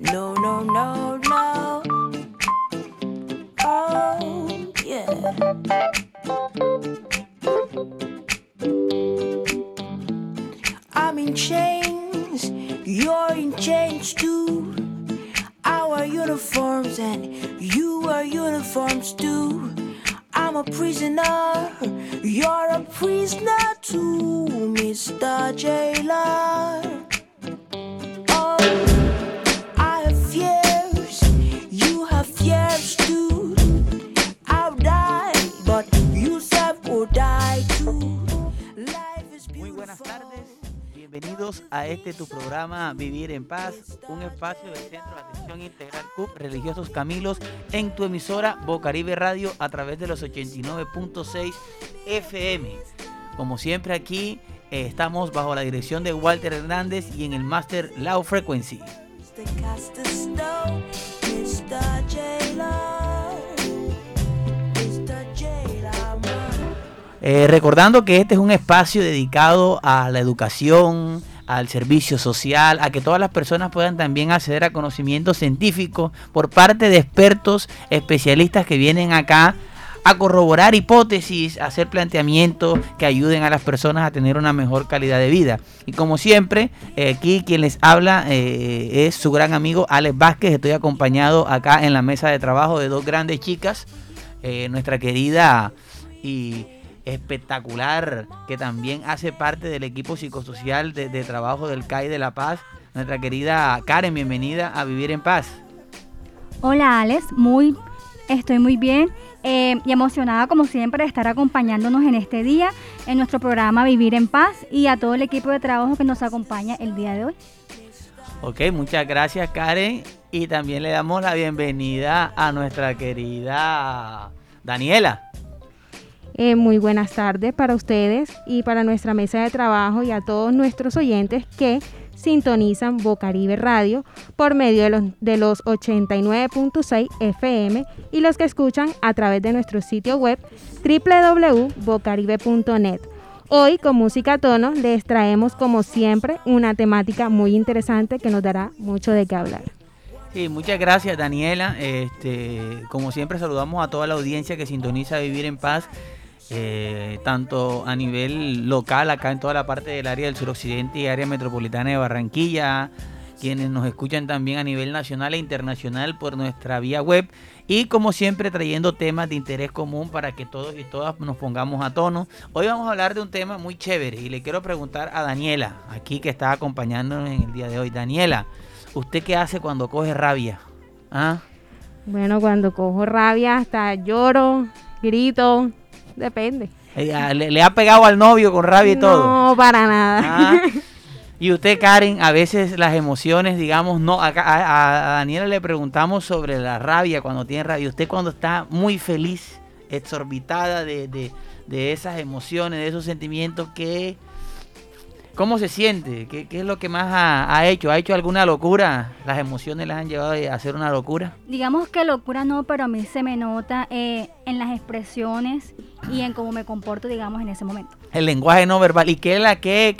No, no, no, no. Oh, yeah. I'm in chains, you're in chains too. I wear uniforms and you wear uniforms too. I'm a prisoner, you're a prisoner too, Mr. Jailer. Muy buenas tardes, bienvenidos a este tu programa Vivir en Paz, un espacio del Centro de Atención Integral CUP Religiosos Camilos en tu emisora Bocaribe Radio a través de los 89.6 FM. Como siempre aquí estamos bajo la dirección de Walter Hernández y en el máster Low Frequency. Recordando que este es un espacio dedicado a la educación, al servicio social, a que todas las personas puedan también acceder a conocimientos científicos por parte de expertos, especialistas que vienen acá a corroborar hipótesis, a hacer planteamientos que ayuden a las personas a tener una mejor calidad de vida. Y como siempre, aquí quien les habla es su gran amigo Alex Vázquez. Estoy acompañado acá en la mesa de trabajo de dos grandes chicas, nuestra querida y espectacular, que también hace parte del equipo psicosocial de trabajo del CAI de La Paz, nuestra querida Karen. Bienvenida a Vivir en Paz. Hola Alex, estoy muy bien y emocionada como siempre de estar acompañándonos en este día, en nuestro programa Vivir en Paz y a todo el equipo de trabajo que nos acompaña el día de hoy. Ok, muchas gracias Karen, y también le damos la bienvenida a nuestra querida Daniela. Muy buenas tardes para ustedes y para nuestra mesa de trabajo y a todos nuestros oyentes que sintonizan Bocaribe Radio por medio de los 89.6 FM y los que escuchan a través de nuestro sitio web www.bocaribe.net. Hoy con Música a Tono les traemos como siempre una temática muy interesante que nos dará mucho de qué hablar. Sí, muchas gracias Daniela. Como siempre saludamos a toda la audiencia que sintoniza Vivir en Paz. Tanto a nivel local, acá en toda la parte del área del suroccidente y área metropolitana de Barranquilla, quienes nos escuchan también a nivel nacional e internacional por nuestra vía web, y como siempre trayendo temas de interés común para que todos y todas nos pongamos a tono. Hoy vamos a hablar de un tema muy chévere y le quiero preguntar a Daniela, aquí que está acompañándonos en el día de hoy. Daniela, ¿usted qué hace cuando coge rabia? ¿Ah? Bueno, cuando cojo rabia hasta lloro, grito. Depende. ¿Le ha pegado al novio con rabia y todo? No, para nada. Ah, y usted, Karen, a veces las emociones, digamos, no. A Daniela le preguntamos sobre la rabia, cuando tiene rabia. Usted cuando está muy feliz, exorbitada de esas emociones, de esos sentimientos, ¿cómo se siente? ¿Qué es lo que más ha hecho? ¿Ha hecho alguna locura? ¿Las emociones las han llevado a hacer una locura? Digamos que locura no, pero a mí se me nota en las expresiones y en cómo me comporto, digamos, en ese momento. El lenguaje no verbal. ¿Y qué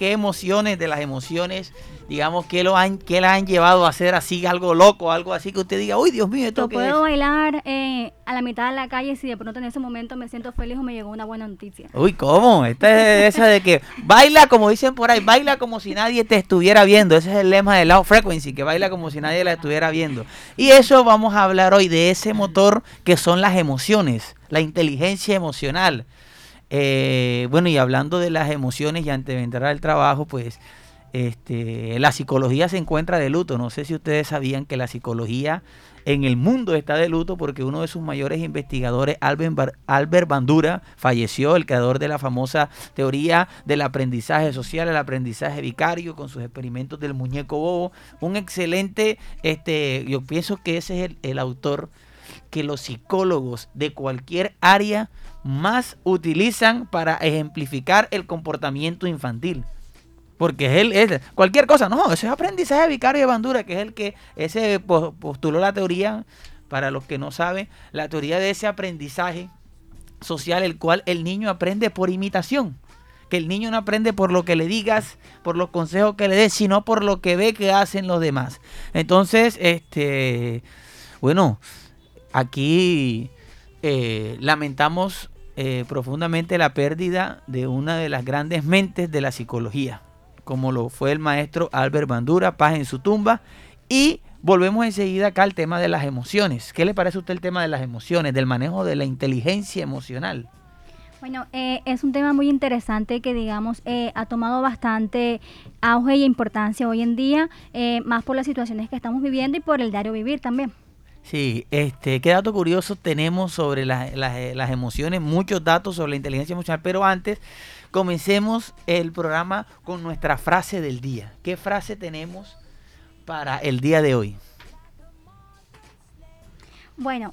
emociones de las emociones, digamos, qué la han llevado a hacer así algo loco, algo así que usted diga, uy, Dios mío, ¿esto qué es? Yo puedo bailar a la mitad de la calle si de pronto en ese momento me siento feliz o me llegó una buena noticia. Uy, ¿cómo? Esta es esa de que baila, como dicen por ahí, baila como si nadie te estuviera viendo. Ese es el lema de Low Frequency, que baila como si nadie la estuviera viendo. Y eso vamos a hablar hoy, de ese motor que son las emociones, la inteligencia emocional. Bueno, y hablando de las emociones y antes de entrar al trabajo, pues la psicología se encuentra de luto. No sé si ustedes sabían que la psicología en el mundo está de luto porque uno de sus mayores investigadores, Albert Bandura, falleció, el creador de la famosa teoría del aprendizaje social, el aprendizaje vicario, con sus experimentos del muñeco bobo. Un excelente, yo pienso que ese es el autor que los psicólogos de cualquier área más utilizan para ejemplificar el comportamiento infantil. Porque él es cualquier cosa, no, eso es aprendizaje vicario de Bandura, que es el que ese postuló la teoría, para los que no saben, la teoría de ese aprendizaje social, el cual el niño aprende por imitación. que el niño no aprende por lo que le digas, por los consejos que le des, sino por lo que ve que hacen los demás. Entonces, bueno, aquí lamentamos profundamente la pérdida de una de las grandes mentes de la psicología, como lo fue el maestro Albert Bandura, paz en su tumba. Y volvemos enseguida acá al tema de las emociones. ¿Qué le parece a usted el tema de las emociones, del manejo de la inteligencia emocional? Bueno, es un tema muy interesante que, digamos, ha tomado bastante auge y importancia hoy en día, más por las situaciones que estamos viviendo y por el diario vivir también. Sí, qué dato curioso tenemos sobre las emociones, muchos datos sobre la inteligencia emocional, pero antes comencemos el programa con nuestra frase del día. ¿Qué frase tenemos para el día de hoy? Bueno,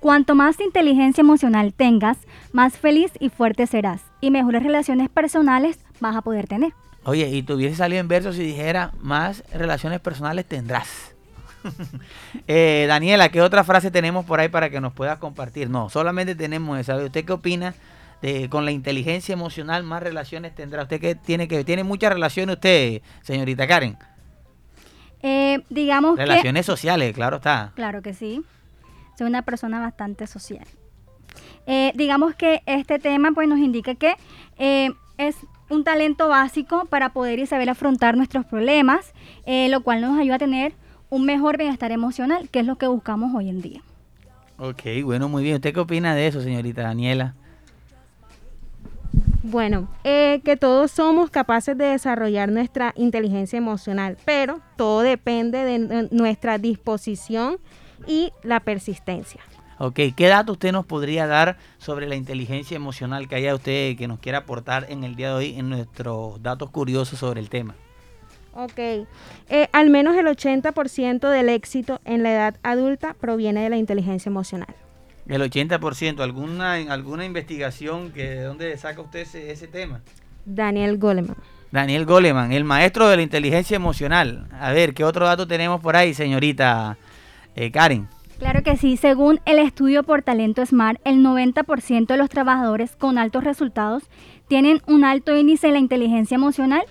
cuanto más inteligencia emocional tengas, más feliz y fuerte serás, y mejores relaciones personales vas a poder tener. Oye, y tuviese salido en versos si dijera, más relaciones personales tendrás. Daniela, ¿qué otra frase tenemos por ahí para que nos puedas compartir? No, solamente tenemos esa. ¿Usted qué opina de con la inteligencia emocional más relaciones tendrá? ¿Usted qué tiene que tiene muchas relaciones usted, señorita Karen? Digamos relaciones sociales, claro está. Claro que sí. Soy una persona bastante social. Digamos que este tema pues nos indica que es un talento básico para poder y saber afrontar nuestros problemas, lo cual nos ayuda a tener un mejor bienestar emocional, que es lo que buscamos hoy en día. Ok, bueno, muy bien. ¿Usted qué opina de eso, señorita Daniela? Bueno, que todos somos capaces de desarrollar nuestra inteligencia emocional, pero todo depende de nuestra disposición y la persistencia. Ok, ¿qué dato usted nos podría dar sobre la inteligencia emocional que haya usted que nos quiera aportar en el día de hoy en nuestros datos curiosos sobre el tema? Ok, al menos el 80% del éxito en la edad adulta proviene de la inteligencia emocional. El 80%, ¿alguna investigación de dónde saca usted ese tema? Daniel Goleman, el maestro de la inteligencia emocional. A ver, ¿qué otro dato tenemos por ahí, señorita Karen? Claro que sí, según el estudio por Talento Smart, el 90% de los trabajadores con altos resultados tienen un alto índice de la inteligencia emocional.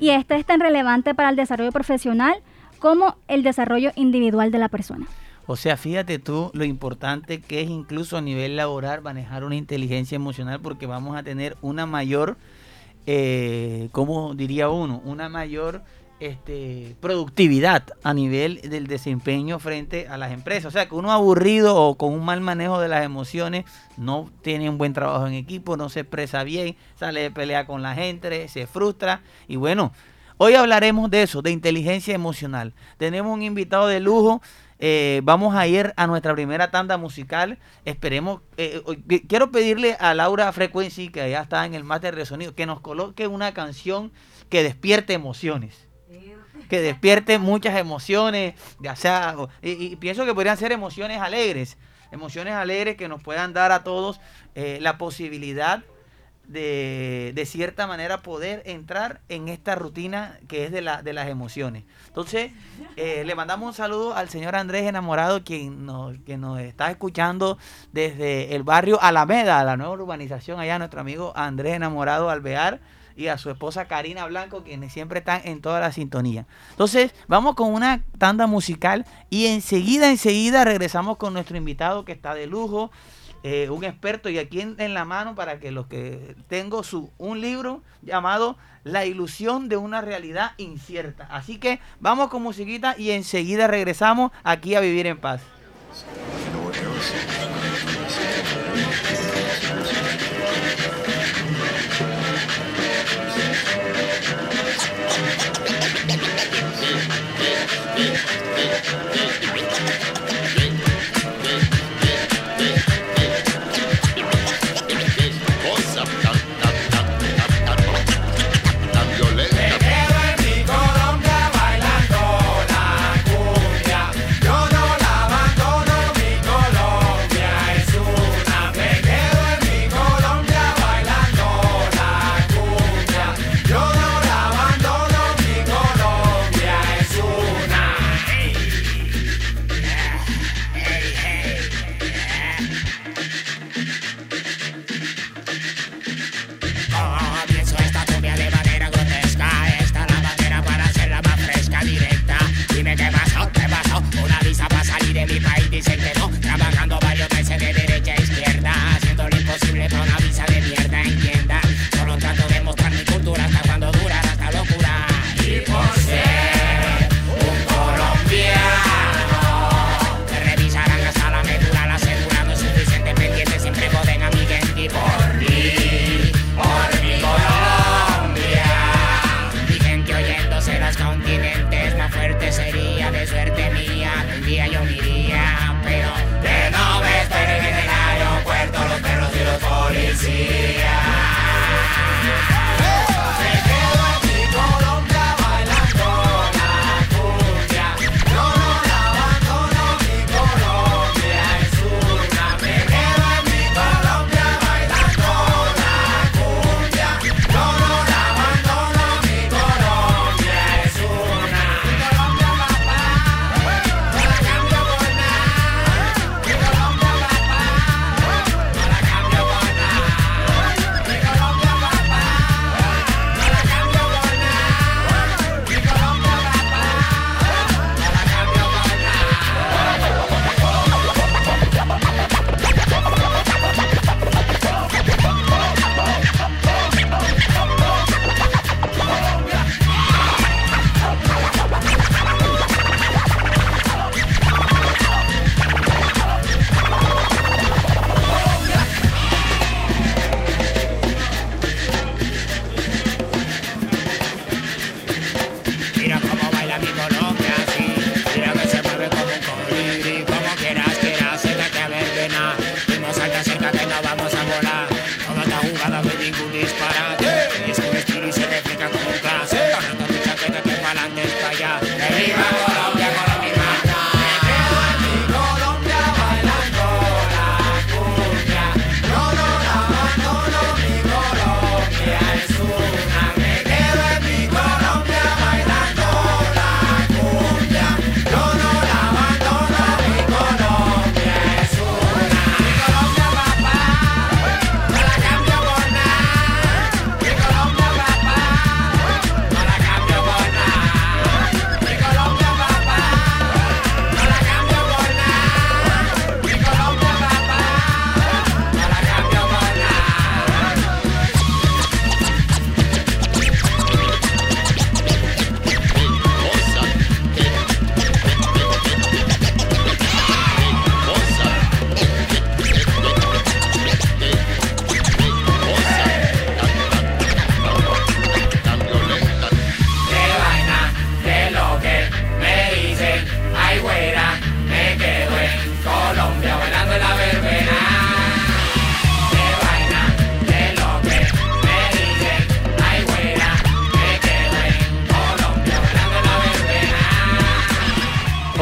Y esta es tan relevante para el desarrollo profesional como el desarrollo individual de la persona. O sea, fíjate tú lo importante que es incluso a nivel laboral manejar una inteligencia emocional, porque vamos a tener una mayor, productividad a nivel del desempeño frente a las empresas. O sea, que uno aburrido o con un mal manejo de las emociones no tiene un buen trabajo en equipo, no se expresa bien, sale de pelea con la gente, se frustra. Y bueno, hoy hablaremos de eso, de inteligencia emocional. Tenemos un invitado de lujo. Vamos a ir a nuestra primera tanda musical. Esperemos, quiero pedirle a Laura Frequency, que ya está en el máster de sonido, que nos coloque una canción que despierte emociones, que despierte muchas emociones, ya sea, y pienso que podrían ser emociones alegres que nos puedan dar a todos la posibilidad de cierta manera poder entrar en esta rutina que es de las emociones. Entonces, le mandamos un saludo al señor Andrés Enamorado, quien nos está escuchando desde el barrio Alameda, la nueva urbanización allá, nuestro amigo Andrés Enamorado Alvear, y a su esposa Karina Blanco, quienes siempre están en toda la sintonía. Entonces, vamos con una tanda musical y enseguida regresamos con nuestro invitado que está de lujo, un experto, y aquí en la mano para que los que tengo un libro llamado La ilusión de una realidad incierta. Así que vamos con musiquita y enseguida regresamos aquí a Vivir en Paz. Colombia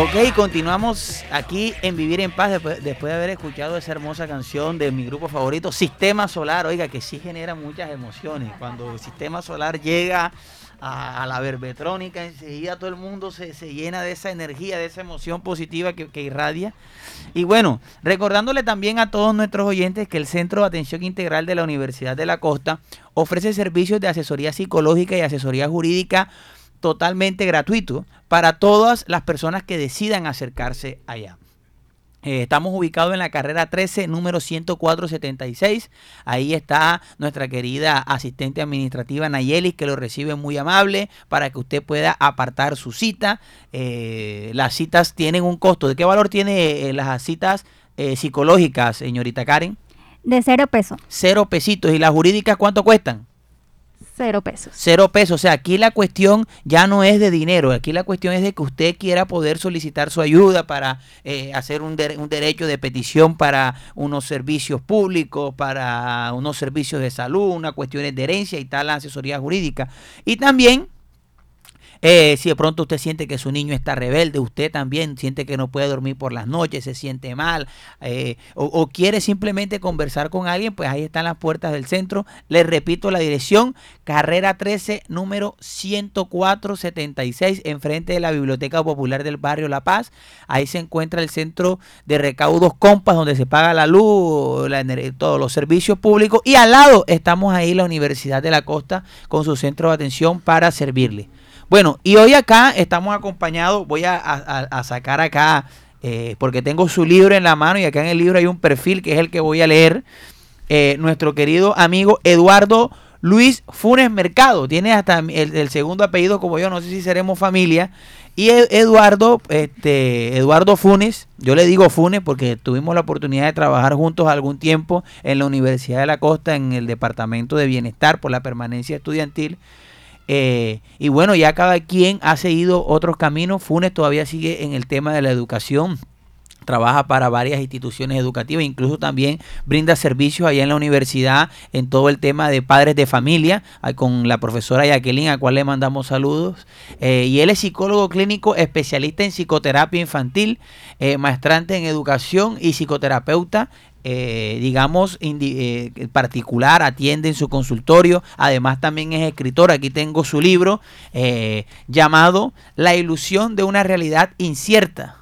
Ok, continuamos aquí en Vivir en Paz después de haber escuchado esa hermosa canción de mi grupo favorito, Sistema Solar. Oiga, que sí genera muchas emociones. Cuando el Sistema Solar llega a la verbetrónica, enseguida todo el mundo se llena de esa energía, de esa emoción positiva que irradia. Y bueno, recordándole también a todos nuestros oyentes que el Centro de Atención Integral de la Universidad de la Costa ofrece servicios de asesoría psicológica y asesoría jurídica totalmente gratuito para todas las personas que decidan acercarse allá. Estamos ubicados en la carrera 13, número 10476. Ahí está nuestra querida asistente administrativa Nayelis, que lo recibe muy amable para que usted pueda apartar su cita. Las citas tienen un costo. ¿De qué valor tiene las citas psicológicas, señorita Karen? De 0 pesos. 0 pesitos. ¿Y las jurídicas cuánto cuestan? 0 pesos. 0 pesos. O sea, aquí la cuestión ya no es de dinero. Aquí la cuestión es de que usted quiera poder solicitar su ayuda para hacer un derecho de petición para unos servicios públicos, para unos servicios de salud, unas cuestiones de herencia y tal, la asesoría jurídica. Y también, si de pronto usted siente que su niño está rebelde, usted también siente que no puede dormir por las noches, se siente mal o quiere simplemente conversar con alguien, pues ahí están las puertas del centro. Les repito la dirección, carrera 13, número 10476, enfrente de la Biblioteca Popular del Barrio La Paz. Ahí se encuentra el Centro de Recaudos Compas, donde se paga la luz, todos los servicios públicos. Y al lado estamos ahí la Universidad de la Costa con su centro de atención para servirle. Bueno, y hoy acá estamos acompañados, voy a sacar acá, porque tengo su libro en la mano y acá en el libro hay un perfil que es el que voy a leer, nuestro querido amigo Eduardo Luis Funes Mercado, tiene hasta el segundo apellido como yo, no sé si seremos familia, y Eduardo Funes, yo le digo Funes porque tuvimos la oportunidad de trabajar juntos algún tiempo en la Universidad de la Costa, en el Departamento de Bienestar por la Permanencia Estudiantil. Y bueno, ya cada quien ha seguido otros caminos. Funes todavía sigue en el tema de la educación, trabaja para varias instituciones educativas, incluso también brinda servicios allá en la universidad en todo el tema de padres de familia, con la profesora Jacqueline, a cual le mandamos saludos. Y él es psicólogo clínico, especialista en psicoterapia infantil, maestrante en educación y psicoterapeuta. Particular, atiende en su consultorio, además también es escritor. Aquí tengo su libro llamado La ilusión de una realidad incierta.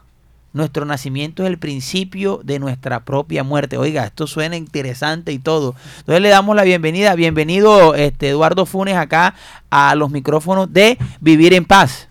Nuestro nacimiento es el principio de nuestra propia muerte. Oiga, esto suena interesante y todo. Entonces le damos la bienvenida. Bienvenido Eduardo Funes acá a los micrófonos de Vivir en Paz.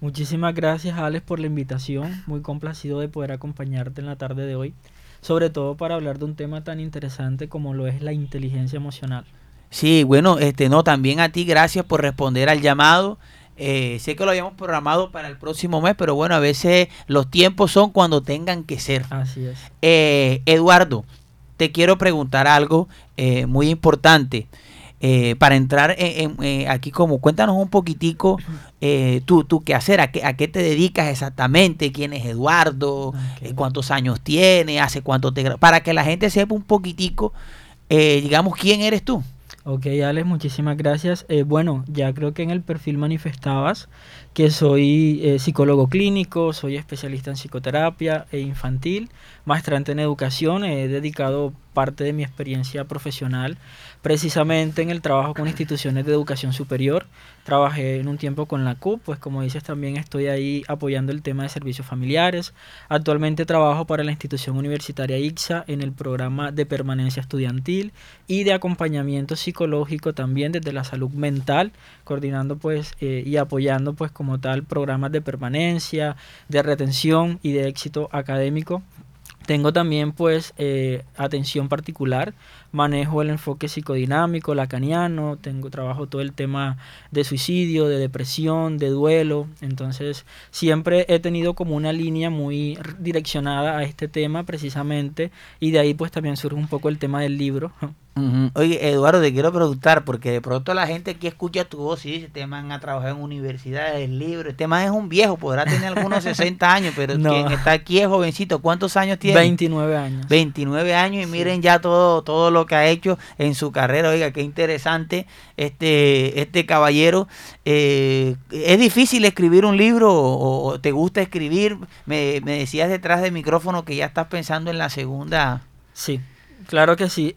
Muchísimas gracias, Alex, por la invitación. Muy complacido de poder acompañarte en la tarde de hoy, sobre todo para hablar de un tema tan interesante como lo es la inteligencia emocional. Sí, bueno, no, también a ti, gracias por responder al llamado. Sé que lo habíamos programado para el próximo mes, pero bueno, a veces los tiempos son cuando tengan que ser. Así es. Eduardo, te quiero preguntar algo muy importante. Para entrar aquí, como cuéntanos un poquitico tú qué hacer, a qué te dedicas exactamente, quién es Eduardo, okay. Cuántos años tiene, hace cuánto te... Para que la gente sepa un poquitico, digamos, quién eres tú. Ok, Alex, muchísimas gracias. Bueno, ya creo que en el perfil manifestabas que soy psicólogo clínico, soy especialista en psicoterapia infantil, maestrante en educación. He dedicado parte de mi experiencia profesional precisamente en el trabajo con instituciones de educación superior. Trabajé en un tiempo con la CUP, pues como dices también estoy ahí apoyando el tema de servicios familiares. Actualmente trabajo para la institución universitaria ICSA en el programa de permanencia estudiantil y de acompañamiento psicológico también desde la salud mental, coordinando pues y apoyando pues como tal programas de permanencia, de retención y de éxito académico. Tengo también pues atención particular, manejo el enfoque psicodinámico, lacaniano, trabajo todo el tema de suicidio, de depresión, de duelo. Entonces siempre he tenido como una línea muy direccionada a este tema precisamente, y de ahí pues también surge un poco el tema del libro. Uh-huh. Oye, Eduardo, te quiero preguntar, porque de pronto la gente aquí escucha tu voz y dice, este man ha trabajado en universidades, libros, este man es un viejo, podrá tener algunos 60 años, pero no. Quien está aquí es jovencito. ¿Cuántos años tiene? 29 años. 29 años y sí. Miren ya todo lo lo que ha hecho en su carrera. Oiga, qué interesante este caballero. ¿Es difícil escribir un libro o te gusta escribir? Me decías detrás del micrófono que ya estás pensando en la segunda. Sí, claro que sí.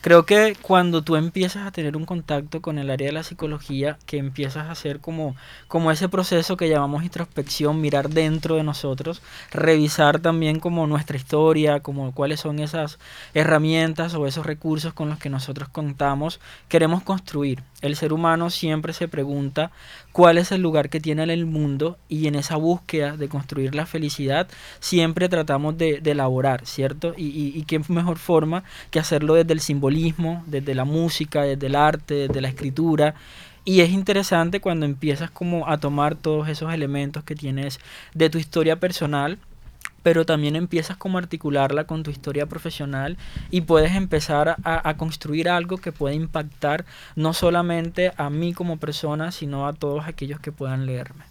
Creo que cuando tú empiezas a tener un contacto con el área de la psicología, que empiezas a hacer como ese proceso que llamamos introspección, mirar dentro de nosotros, revisar también como nuestra historia, como cuáles son esas herramientas o esos recursos con los que nosotros contamos, queremos construir. El ser humano siempre se pregunta cuál es el lugar que tiene en el mundo, y en esa búsqueda de construir la felicidad siempre tratamos de elaborar, ¿cierto? Y qué mejor forma que hacerlo desde el simbolismo, desde la música, desde el arte, desde la escritura. Y es interesante cuando empiezas como a tomar todos esos elementos que tienes de tu historia personal, pero también empiezas como a articularla con tu historia profesional y puedes empezar a construir algo que pueda impactar no solamente a mí como persona, sino a todos aquellos que puedan leerme.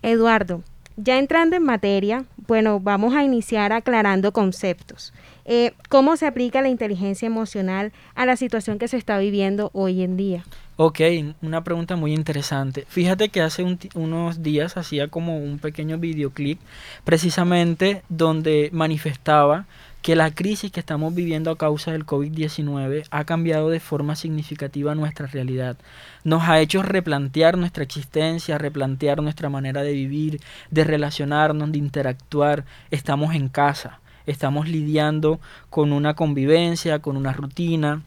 Eduardo, ya entrando en materia, bueno, vamos a iniciar aclarando conceptos. ¿Cómo se aplica la inteligencia emocional a la situación que se está viviendo hoy en día? Ok, una pregunta muy interesante. Fíjate que hace unos días hacía como un pequeño videoclip precisamente donde manifestaba que la crisis que estamos viviendo a causa del COVID-19 ha cambiado de forma significativa nuestra realidad. Nos ha hecho replantear nuestra existencia, replantear nuestra manera de vivir, de relacionarnos, de interactuar. Estamos en casa, estamos lidiando con una convivencia, con una rutina.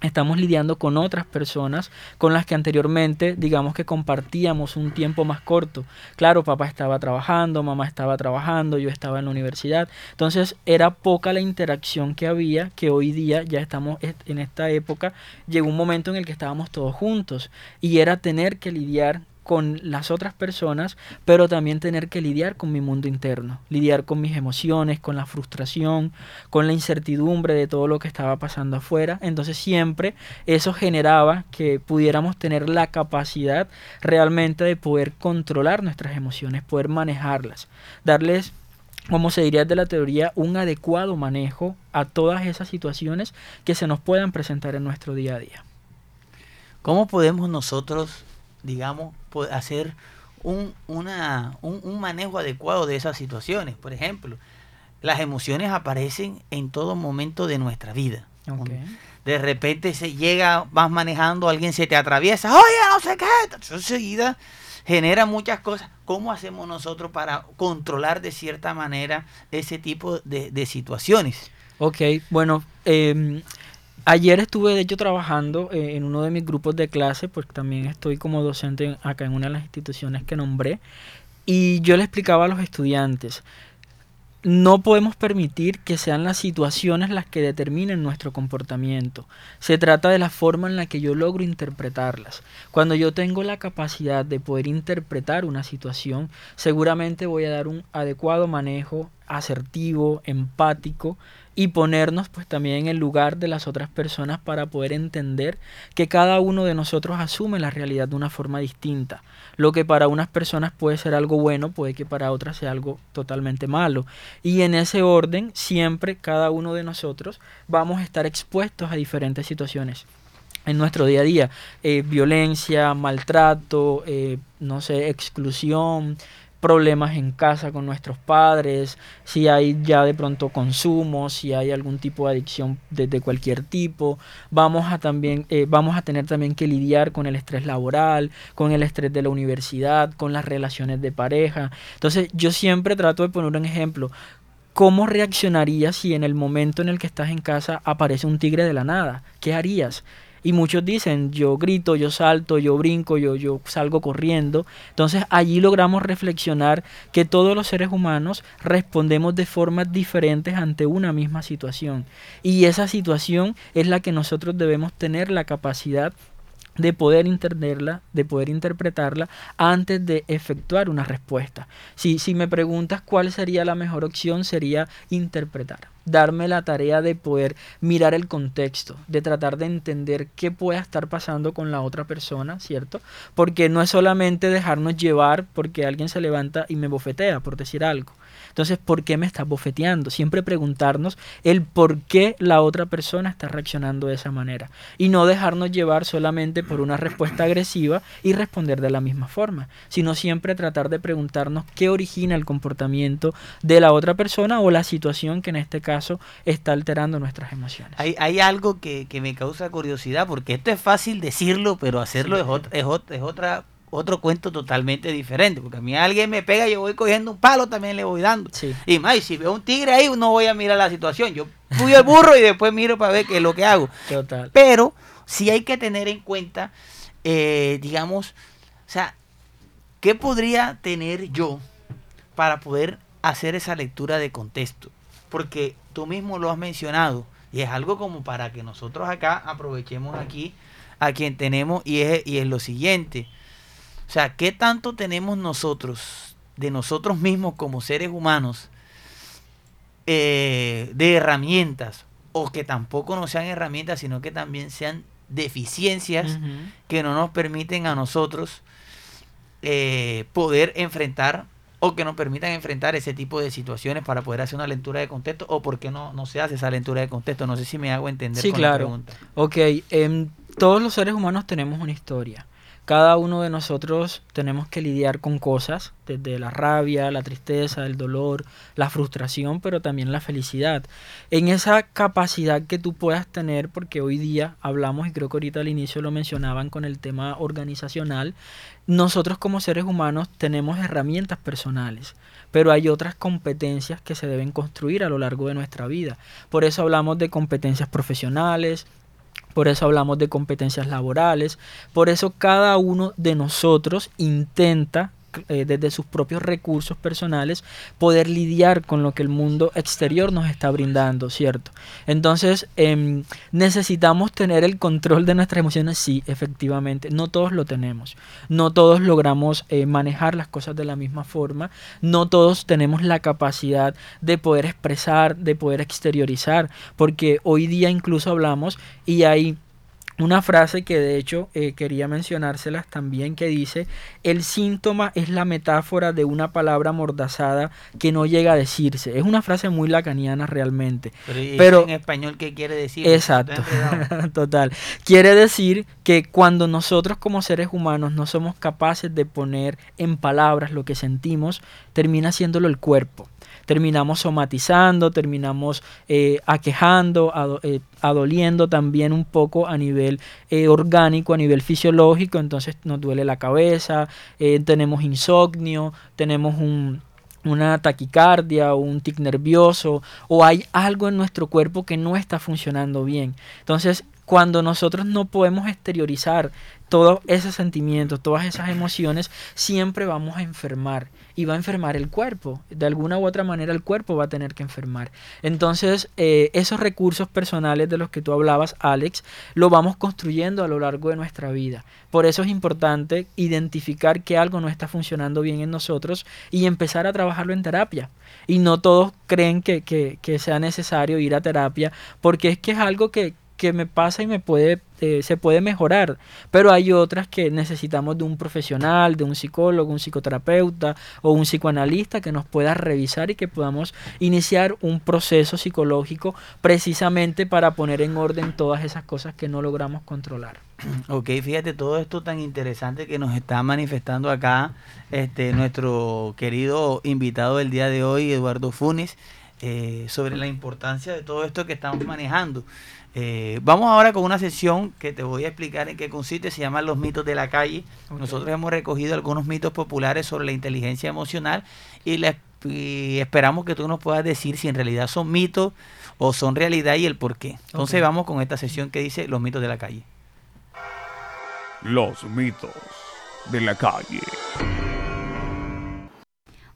Estamos lidiando con otras personas con las que anteriormente, digamos que compartíamos un tiempo más corto. Claro, papá estaba trabajando, mamá estaba trabajando, yo estaba en la universidad. Entonces era poca la interacción que había, que hoy día ya estamos en esta época. Llegó un momento en el que estábamos todos juntos y era tener que lidiar con las otras personas, pero también tener que lidiar con mi mundo interno, lidiar con mis emociones, con la frustración, con la incertidumbre de todo lo que estaba pasando afuera. Entonces siempre eso generaba que pudiéramos tener la capacidad realmente de poder controlar nuestras emociones, poder manejarlas, darles, como se diría de la teoría, un adecuado manejo a todas esas situaciones que se nos puedan presentar en nuestro día a día. ¿Cómo podemos nosotros, digamos, hacer un manejo adecuado de esas situaciones? Por ejemplo, las emociones aparecen en todo momento de nuestra vida. Okay. De repente se llega, vas manejando, alguien se te atraviesa, oye, no sé qué, enseguida genera muchas cosas. ¿Cómo hacemos nosotros para controlar de cierta manera ese tipo de situaciones? Ok, bueno, ayer estuve de hecho trabajando en uno de mis grupos de clase, porque también estoy como docente acá en una de las instituciones que nombré, y yo le explicaba a los estudiantes, no podemos permitir que sean las situaciones las que determinen nuestro comportamiento. Se trata de la forma en la que yo logro interpretarlas. Cuando yo tengo la capacidad de poder interpretar una situación, seguramente voy a dar un adecuado manejo asertivo, empático, y ponernos pues también en el lugar de las otras personas para poder entender que cada uno de nosotros asume la realidad de una forma distinta. Lo que para unas personas puede ser algo bueno, puede que para otras sea algo totalmente malo. Y en ese orden, siempre cada uno de nosotros vamos a estar expuestos a diferentes situaciones en nuestro día a día. Violencia, maltrato, exclusión, problemas en casa con nuestros padres, si hay ya de pronto consumo, si hay algún tipo de adicción de cualquier tipo, vamos a tener también que lidiar con el estrés laboral, con el estrés de la universidad, con las relaciones de pareja. Entonces yo siempre trato de poner un ejemplo. ¿Cómo reaccionarías si en el momento en el que estás en casa aparece un tigre de la nada? ¿Qué harías? Y muchos dicen, yo grito, yo salto, yo brinco, yo salgo corriendo. Entonces allí logramos reflexionar que todos los seres humanos respondemos de formas diferentes ante una misma situación. Y esa situación es la que nosotros debemos tener la capacidad de poder entenderla, de poder interpretarla antes de efectuar una respuesta. Si me preguntas cuál sería la mejor opción, sería interpretar, darme la tarea de poder mirar el contexto, de tratar de entender qué pueda estar pasando con la otra persona, ¿cierto? Porque no es solamente dejarnos llevar porque alguien se levanta y me bofetea, por decir algo, Entonces, ¿por qué me estás bofeteando? Siempre preguntarnos el por qué la otra persona está reaccionando de esa manera y no dejarnos llevar solamente por una respuesta agresiva y responder de la misma forma, sino siempre tratar de preguntarnos qué origina el comportamiento de la otra persona o la situación que en este caso está alterando nuestras emociones. Hay algo que me causa curiosidad, porque esto es fácil decirlo, pero hacerlo sí, es otro cuento totalmente diferente, porque a mí alguien me pega, yo voy cogiendo un palo, también le voy dando. Sí. Y más, si veo un tigre ahí, no voy a mirar la situación. Yo fui al burro y después miro para ver qué es lo que hago. Total. Pero sí hay que tener en cuenta, digamos, o sea, ¿qué podría tener yo para poder hacer esa lectura de contexto? Porque tú mismo lo has mencionado y es algo como para que nosotros acá aprovechemos aquí a quien tenemos, y es lo siguiente. O sea, ¿qué tanto tenemos nosotros, de nosotros mismos como seres humanos, de herramientas? O que tampoco no sean herramientas, sino que también sean deficiencias uh-huh. que no nos permiten a nosotros poder enfrentar, o que nos permitan enfrentar ese tipo de situaciones para poder hacer una lectura de contexto, o por qué no se hace esa lectura de contexto. No sé si me hago entender sí, con claro. la pregunta. Ok, todos los seres humanos tenemos una historia. Cada uno de nosotros tenemos que lidiar con cosas, desde la rabia, la tristeza, el dolor, la frustración, pero también la felicidad. En esa capacidad que tú puedas tener, porque hoy día hablamos, y creo que ahorita al inicio lo mencionaban con el tema organizacional, nosotros como seres humanos tenemos herramientas personales, pero hay otras competencias que se deben construir a lo largo de nuestra vida. Por eso hablamos de competencias profesionales, por eso hablamos de competencias laborales, por eso cada uno de nosotros intenta desde sus propios recursos personales poder lidiar con lo que el mundo exterior nos está brindando, ¿cierto? Entonces, necesitamos tener el control de nuestras emociones, sí, efectivamente, no todos lo tenemos, no todos logramos manejar las cosas de la misma forma, no todos tenemos la capacidad de poder expresar, de poder exteriorizar, porque hoy día incluso hablamos y hay una frase que de hecho quería mencionárselas también, que dice: el síntoma es la metáfora de una palabra mordazada que no llega a decirse. Es una frase muy lacaniana realmente. Pero en español, ¿qué quiere decir? Exacto, total. Quiere decir que cuando nosotros como seres humanos no somos capaces de poner en palabras lo que sentimos, termina haciéndolo el cuerpo. Terminamos somatizando, terminamos aquejando, adoliendo también un poco a nivel orgánico, a nivel fisiológico. Entonces nos duele la cabeza, tenemos insomnio, tenemos una taquicardia o un tic nervioso, o hay algo en nuestro cuerpo que no está funcionando bien. Entonces, cuando nosotros no podemos exteriorizar todos esos sentimientos, todas esas emociones, siempre vamos a enfermar, y va a enfermar el cuerpo. De alguna u otra manera el cuerpo va a tener que enfermar. Entonces, esos recursos personales de los que tú hablabas, Alex, los vamos construyendo a lo largo de nuestra vida. Por eso es importante identificar que algo no está funcionando bien en nosotros y empezar a trabajarlo en terapia. Y no todos creen que sea necesario ir a terapia, porque es que es algo que me pasa y se puede mejorar, pero hay otras que necesitamos de un profesional, de un psicólogo, un psicoterapeuta o un psicoanalista que nos pueda revisar y que podamos iniciar un proceso psicológico precisamente para poner en orden todas esas cosas que no logramos controlar. Ok, fíjate todo esto tan interesante que nos está manifestando acá nuestro querido invitado del día de hoy, Eduardo Funes, sobre la importancia de todo esto que estamos manejando. Vamos ahora con una sesión que te voy a explicar en qué consiste. Se llama Los mitos de la calle. Okay. Nosotros hemos recogido algunos mitos populares sobre la inteligencia emocional y esperamos que tú nos puedas decir si en realidad son mitos o son realidad y el por qué. Entonces okay. Vamos con esta sesión que dice Los mitos de la calle. Los mitos de la calle.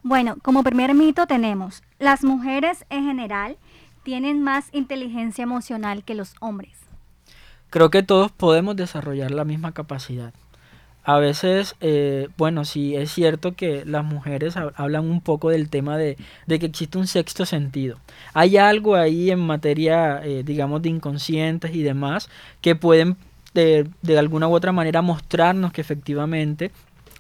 Bueno, como primer mito tenemos: las mujeres en general tienen más inteligencia emocional que los hombres. Creo que todos podemos desarrollar la misma capacidad. A veces, sí es cierto que las mujeres hablan un poco del tema de que existe un sexto sentido. Hay algo ahí en materia, de inconscientes y demás, que pueden de alguna u otra manera mostrarnos que efectivamente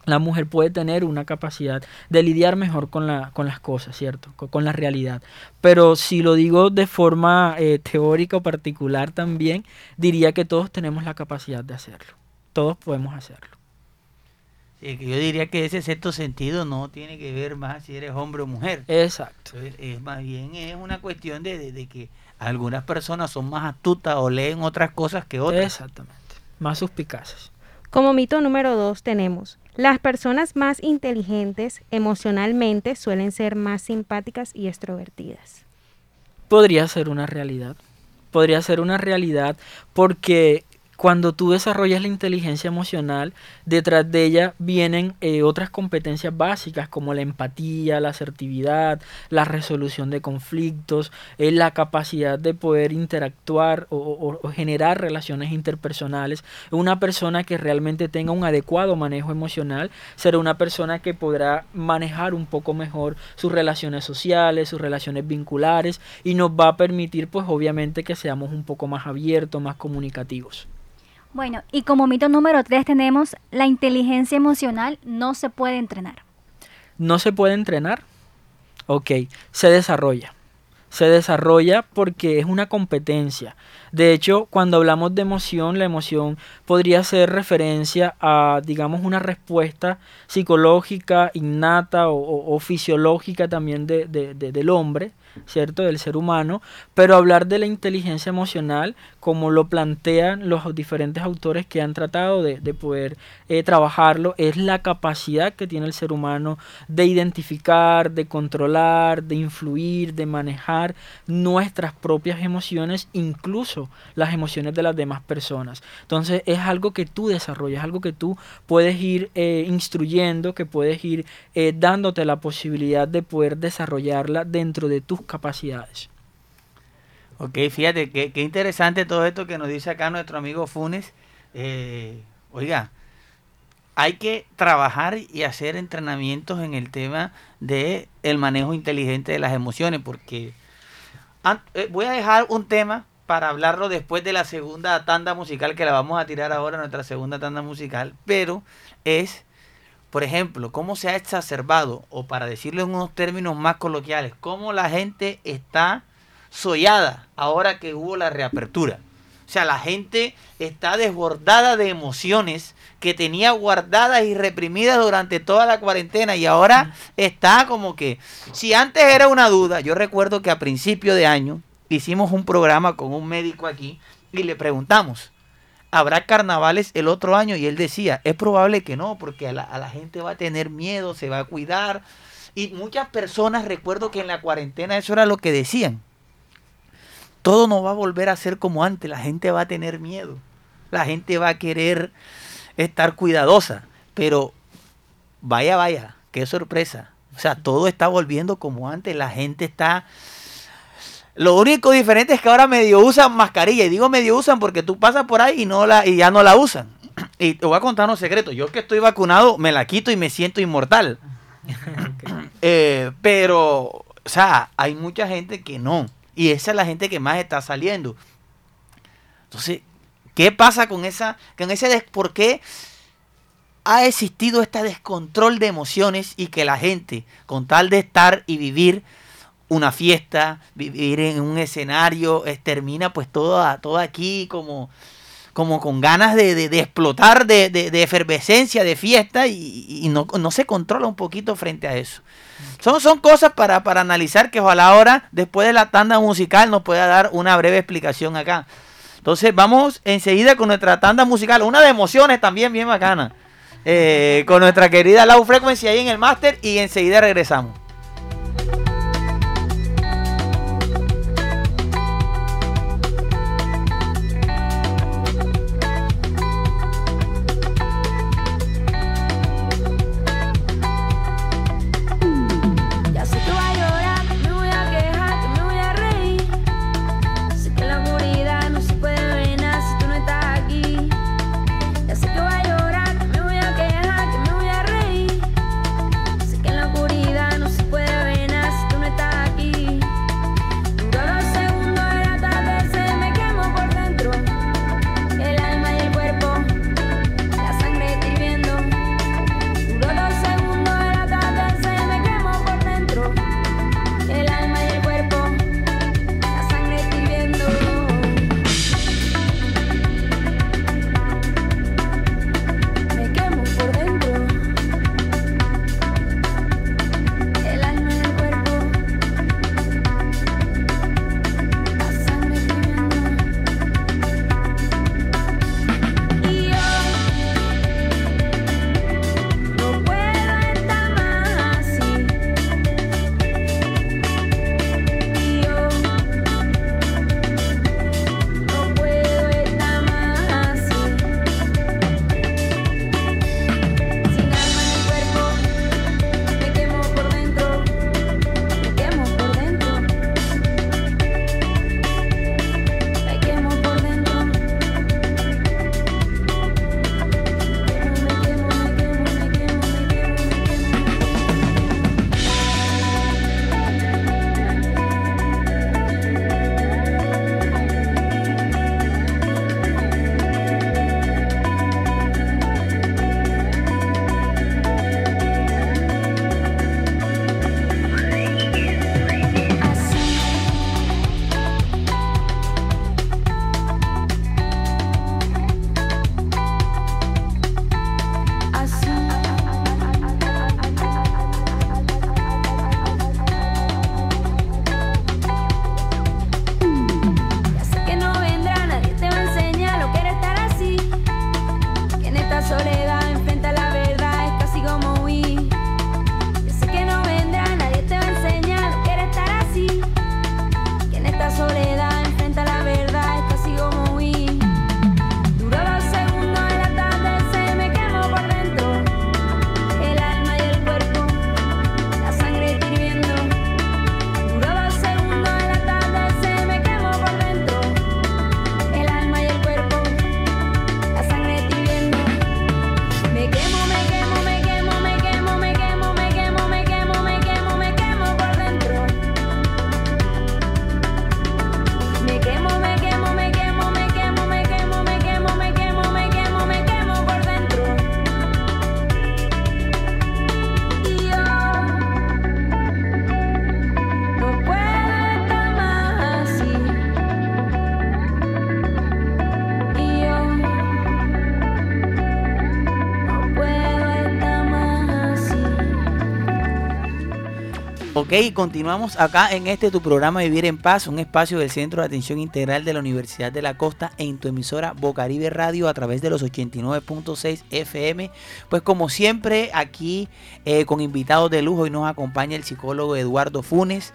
la mujer puede tener una capacidad de lidiar mejor con las cosas, ¿cierto? Con la realidad. Pero si lo digo de forma teórica o particular también, diría que todos tenemos la capacidad de hacerlo. Todos podemos hacerlo. Sí, yo diría que ese sexto sentido no tiene que ver más si eres hombre o mujer. Exacto. Es más bien es una cuestión de que algunas personas son más astutas o leen otras cosas que otras. Exactamente. Más suspicaces. Como mito número 2 tenemos... Las personas más inteligentes emocionalmente suelen ser más simpáticas y extrovertidas. Podría ser una realidad. Podría ser una realidad porque cuando tú desarrollas la inteligencia emocional, detrás de ella vienen otras competencias básicas como la empatía, la asertividad, la resolución de conflictos, la capacidad de poder interactuar o generar relaciones interpersonales. Una persona que realmente tenga un adecuado manejo emocional será una persona que podrá manejar un poco mejor sus relaciones sociales, sus relaciones vinculares y nos va a permitir pues obviamente que seamos un poco más abiertos, más comunicativos. Bueno, y como mito número 3 tenemos la inteligencia emocional no se puede entrenar. ¿No se puede entrenar? Ok, se desarrolla. Se desarrolla porque es una competencia. De hecho, cuando hablamos de emoción, la emoción podría ser referencia a, digamos, una respuesta psicológica, innata o fisiológica también del hombre, ¿cierto? Del ser humano. Pero hablar de la inteligencia emocional, como lo plantean los diferentes autores que han tratado de poder trabajarlo, es la capacidad que tiene el ser humano de identificar, de controlar, de influir, de manejar nuestras propias emociones, incluso las emociones de las demás personas. Entonces es algo que tú desarrollas, algo que tú puedes ir instruyendo, que puedes ir dándote la posibilidad de poder desarrollarla dentro de tus capacidades. Ok, fíjate qué interesante todo esto que nos dice acá nuestro amigo Funes. Oiga, hay que trabajar y hacer entrenamientos en el tema de el manejo inteligente de las emociones, porque voy a dejar un tema para hablarlo después de la segunda tanda musical, que la vamos a tirar ahora, nuestra segunda tanda musical, pero es, por ejemplo, cómo se ha exacerbado, o para decirlo en unos términos más coloquiales, cómo la gente está sollada ahora que hubo la reapertura. O sea, la gente está desbordada de emociones que tenía guardadas y reprimidas durante toda la cuarentena, y ahora está como que, si antes era una duda, yo recuerdo que a principio de año hicimos un programa con un médico aquí y le preguntamos, ¿habrá carnavales el otro año? Y él decía, es probable que no, porque a la gente va a tener miedo, se va a cuidar, y muchas personas, recuerdo que en la cuarentena eso era lo que decían, todo no va a volver a ser como antes, la gente va a tener miedo, la gente va a querer estar cuidadosa, pero vaya, qué sorpresa, o sea, todo está volviendo como antes, la gente está, lo único diferente es que ahora medio usan mascarilla, y digo medio usan porque tú pasas por ahí y ya no la usan, y te voy a contar un secreto, yo que estoy vacunado me la quito y me siento inmortal, okay. Pero, o sea, hay mucha gente que no, y esa es la gente que más está saliendo, entonces, ¿qué pasa por qué ha existido este descontrol de emociones y que la gente, con tal de estar y vivir una fiesta, vivir en un escenario, termina pues todo aquí como con ganas de explotar, de efervescencia, de fiesta, y no se controla un poquito frente a eso? Son cosas para analizar, que ojalá ahora, después de la tanda musical, nos pueda dar una breve explicación acá. Entonces vamos enseguida con nuestra tanda musical, una de emociones también bien bacana, con nuestra querida Low Frequency ahí en el máster, y enseguida regresamos. Ok, continuamos acá en este tu programa Vivir en Paz, un espacio del Centro de Atención Integral de la Universidad de la Costa en tu emisora Bocaribe Radio a través de los 89.6 FM. Pues como siempre aquí con invitados de lujo, hoy nos acompaña el psicólogo Eduardo Funes.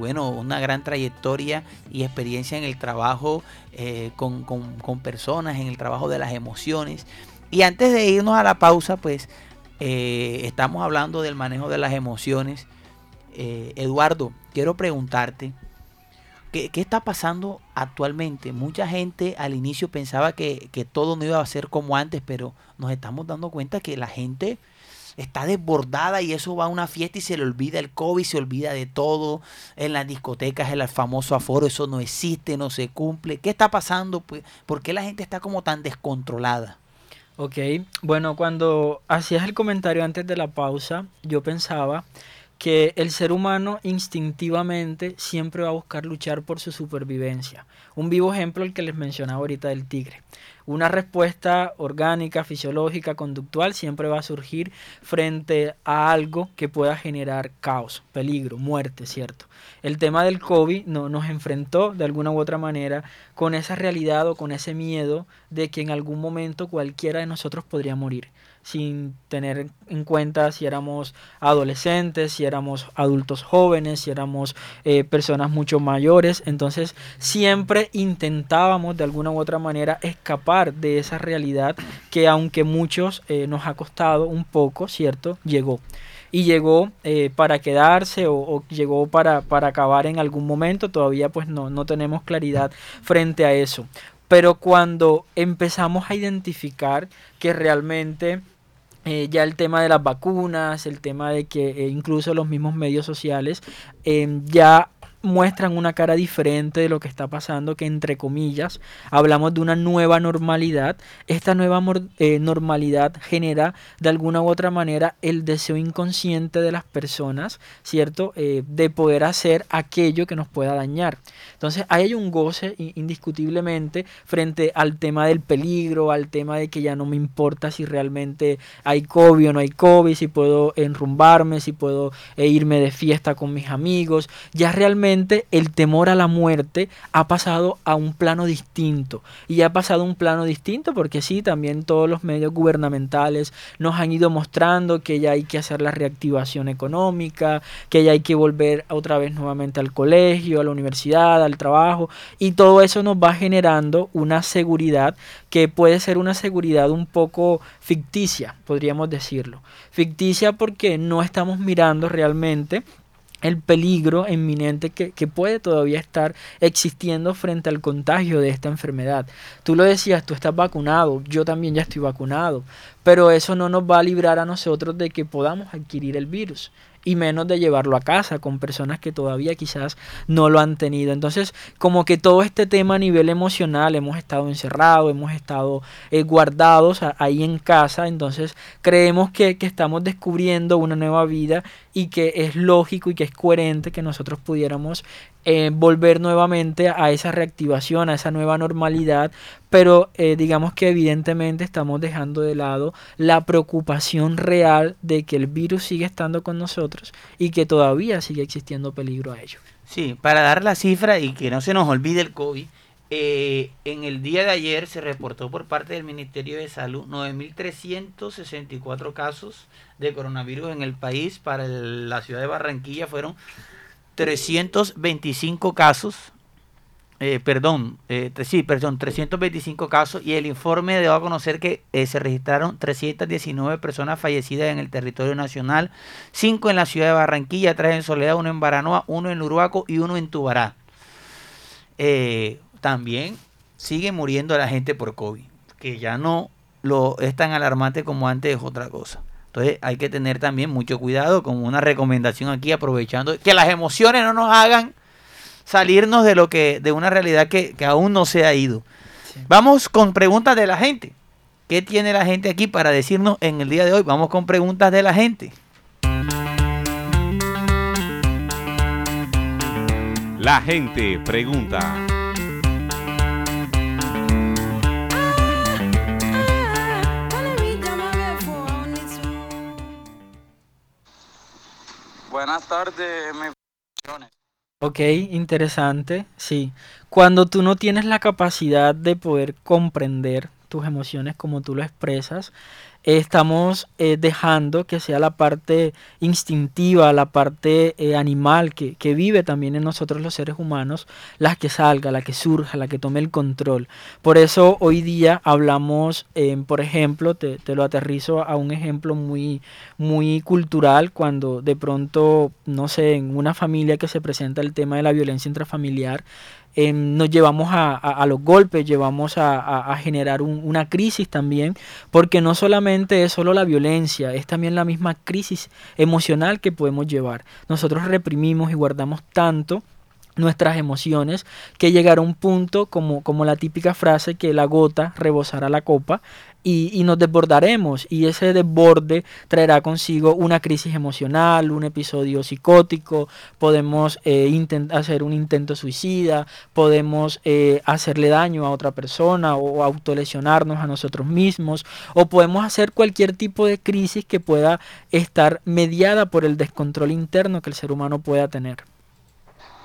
Una gran trayectoria y experiencia en el trabajo con personas, en el trabajo de las emociones. Y antes de irnos a la pausa, pues estamos hablando del manejo de las emociones. Eduardo, quiero preguntarte, ¿qué está pasando actualmente? Mucha gente al inicio pensaba que todo no iba a ser como antes, pero nos estamos dando cuenta que la gente está desbordada y eso va a una fiesta y se le olvida el COVID, se olvida de todo. En las discotecas, el famoso aforo, eso no existe, no se cumple. ¿Qué está pasando? ¿Por qué la gente está como tan descontrolada? Ok, bueno, cuando hacías el comentario antes de la pausa, yo pensaba que el ser humano instintivamente siempre va a buscar luchar por su supervivencia. Un vivo ejemplo el que les mencionaba ahorita del tigre. Una respuesta orgánica, fisiológica, conductual siempre va a surgir frente a algo que pueda generar caos, peligro, muerte, ¿cierto? El tema del COVID nos enfrentó de alguna u otra manera con esa realidad o con ese miedo de que en algún momento cualquiera de nosotros podría morir, sin tener en cuenta si éramos adolescentes, si éramos adultos jóvenes, si éramos personas mucho mayores. Entonces siempre intentábamos de alguna u otra manera escapar de esa realidad que, aunque muchos nos ha costado un poco, ¿cierto?, llegó. Y llegó para quedarse o llegó para acabar en algún momento. Todavía pues no tenemos claridad frente a eso. Pero cuando empezamos a identificar que realmente ya el tema de las vacunas, el tema de que incluso los mismos medios sociales ya muestran una cara diferente de lo que está pasando, que entre comillas hablamos de una nueva normalidad, esta nueva normalidad genera de alguna u otra manera el deseo inconsciente de las personas, ¿cierto?, de poder hacer aquello que nos pueda dañar. Entonces ahí hay un goce indiscutiblemente frente al tema del peligro, al tema de que ya no me importa si realmente hay COVID o no hay COVID, si puedo enrumbarme, si puedo irme de fiesta con mis amigos. Ya realmente el temor a la muerte ha pasado a un plano distinto, y ha pasado a un plano distinto porque sí, también todos los medios gubernamentales nos han ido mostrando que ya hay que hacer la reactivación económica, que ya hay que volver otra vez nuevamente al colegio, a la universidad, al trabajo, y todo eso nos va generando una seguridad que puede ser una seguridad un poco ficticia, podríamos decirlo. Ficticia porque no estamos mirando realmente el peligro inminente que puede todavía estar existiendo frente al contagio de esta enfermedad. Tú lo decías, tú estás vacunado, yo también ya estoy vacunado, pero eso no nos va a librar a nosotros de que podamos adquirir el virus, y menos de llevarlo a casa con personas que todavía quizás no lo han tenido. Entonces, como que todo este tema a nivel emocional, hemos estado encerrados, hemos estado guardados ahí en casa, entonces creemos que estamos descubriendo una nueva vida y que es lógico y que es coherente que nosotros pudiéramos volver nuevamente a esa reactivación, a esa nueva normalidad, pero digamos que evidentemente estamos dejando de lado la preocupación real de que el virus sigue estando con nosotros y que todavía sigue existiendo peligro a ello. Sí, para dar la cifra y que no se nos olvide el COVID, en el día de ayer se reportó por parte del Ministerio de Salud 9.364 casos de coronavirus en el país. Para la ciudad de Barranquilla fueron 325 casos, y el informe dio a conocer que se registraron 319 personas fallecidas en el territorio nacional, 5 en la ciudad de Barranquilla, 3 en Soledad, 1 en Baranoa, 1 en Uruaco y 1 en Tubará. También sigue muriendo la gente por COVID, que ya no lo es tan alarmante como antes, es otra cosa. Entonces hay que tener también mucho cuidado, como una recomendación aquí, aprovechando que las emociones no nos hagan salirnos de una realidad que aún no se ha ido. Sí. Vamos con preguntas de la gente. ¿Qué tiene la gente aquí para decirnos en el día de hoy? Vamos con preguntas de la gente. La gente pregunta. Buenas tardes, mis bendiciones. Ok, interesante, sí. Cuando tú no tienes la capacidad de poder comprender tus emociones como tú lo expresas, estamos dejando que sea la parte instintiva, la parte animal que vive también en nosotros los seres humanos, la que salga, la que surja, la que tome el control. Por eso hoy día hablamos, por ejemplo, te lo aterrizo a un ejemplo muy, muy cultural, cuando de pronto, no sé, en una familia que se presenta el tema de la violencia intrafamiliar, nos llevamos a los golpes, llevamos a generar una crisis también, porque no solamente es solo la violencia, es también la misma crisis emocional que podemos llevar. Nosotros reprimimos y guardamos tanto nuestras emociones que llegará un punto, como la típica frase, que la gota rebosará la copa, y nos desbordaremos, y ese desborde traerá consigo una crisis emocional, un episodio psicótico, podemos hacer un intento suicida, podemos hacerle daño a otra persona o autolesionarnos a nosotros mismos, o podemos hacer cualquier tipo de crisis que pueda estar mediada por el descontrol interno que el ser humano pueda tener.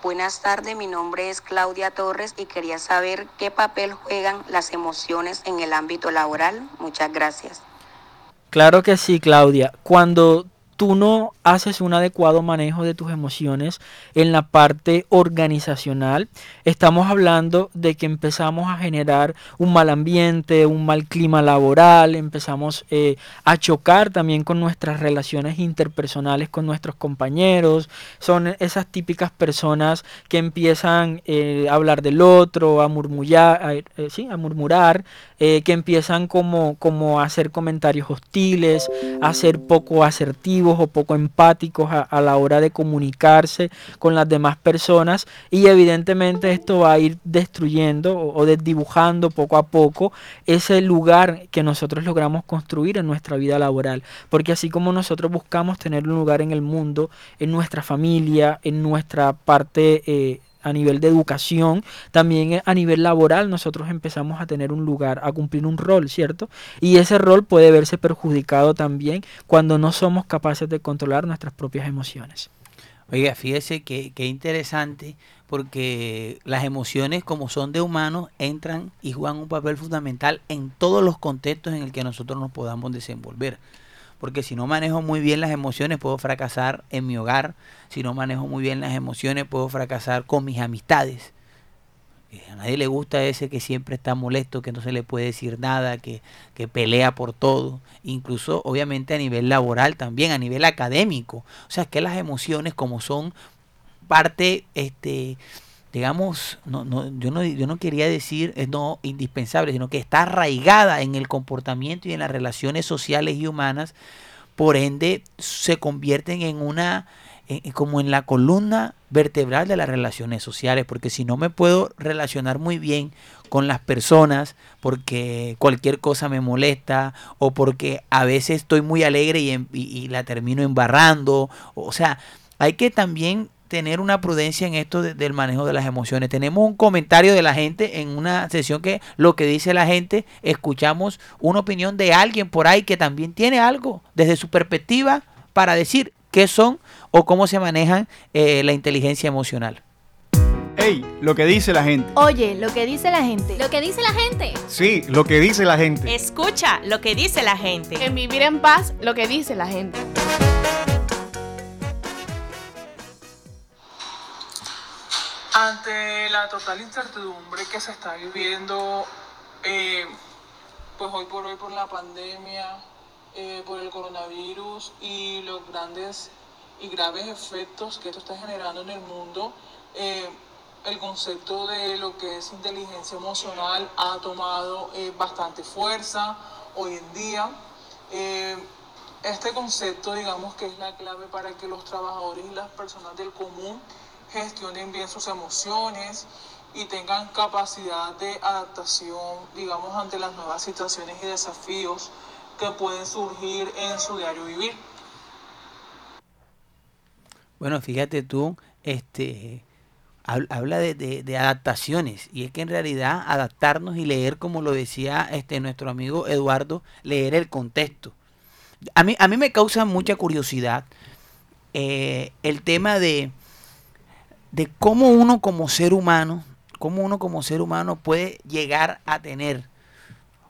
Buenas tardes, mi nombre es Claudia Torres y quería saber qué papel juegan las emociones en el ámbito laboral. Muchas gracias. Claro que sí, Claudia. Cuando tú no haces un adecuado manejo de tus emociones en la parte organizacional, estamos hablando de que empezamos a generar un mal ambiente, un mal clima laboral, empezamos a chocar también con nuestras relaciones interpersonales con nuestros compañeros. Son esas típicas personas que empiezan a hablar del otro, a murmurar, que empiezan como a hacer comentarios hostiles, a ser poco asertivos o poco empáticos a la hora de comunicarse con las demás personas, y evidentemente esto va a ir destruyendo o desdibujando poco a poco ese lugar que nosotros logramos construir en nuestra vida laboral, porque así como nosotros buscamos tener un lugar en el mundo, en nuestra familia, en nuestra parte a nivel de educación, también a nivel laboral nosotros empezamos a tener un lugar, a cumplir un rol, ¿cierto? Y ese rol puede verse perjudicado también cuando no somos capaces de controlar nuestras propias emociones. Oiga, fíjese que interesante, porque las emociones, como son de humanos, entran y juegan un papel fundamental en todos los contextos en el que nosotros nos podamos desenvolver. Porque si no manejo muy bien las emociones, puedo fracasar en mi hogar. Si no manejo muy bien las emociones, puedo fracasar con mis amistades. A nadie le gusta ese que siempre está molesto, que no se le puede decir nada, que pelea por todo. Incluso, obviamente, a nivel laboral también, a nivel académico. O sea, que las emociones, como son parte, digamos, yo no quería decir es no indispensable, sino que está arraigada en el comportamiento y en las relaciones sociales y humanas, por ende se convierten en como en la columna vertebral de las relaciones sociales, porque si no me puedo relacionar muy bien con las personas, porque cualquier cosa me molesta, o porque a veces estoy muy alegre y la termino embarrando. O sea, hay que también tener una prudencia en esto del manejo de las emociones. Tenemos un comentario de la gente en una sesión, que lo que dice la gente, escuchamos una opinión de alguien por ahí que también tiene algo desde su perspectiva para decir qué son o cómo se manejan la inteligencia emocional. ¡Ey! Lo que dice la gente. Oye, lo que dice la gente. Lo que dice la gente. Sí, lo que dice la gente. Escucha lo que dice la gente. En Vivir en Paz, lo que dice la gente. Ante la total incertidumbre que se está viviendo, pues hoy por la pandemia, por el coronavirus y los grandes y graves efectos que esto está generando en el mundo, el concepto de lo que es inteligencia emocional ha tomado bastante fuerza hoy en día. Este concepto, digamos, que es la clave para que los trabajadores y las personas del común gestionen bien sus emociones y tengan capacidad de adaptación, digamos, ante las nuevas situaciones y desafíos que pueden surgir en su diario vivir. Bueno, fíjate tú, habla de adaptaciones, y es que en realidad adaptarnos y leer, como lo decía nuestro amigo Eduardo, leer el contexto. A mí me causa mucha curiosidad el tema de cómo uno como ser humano, puede llegar a tener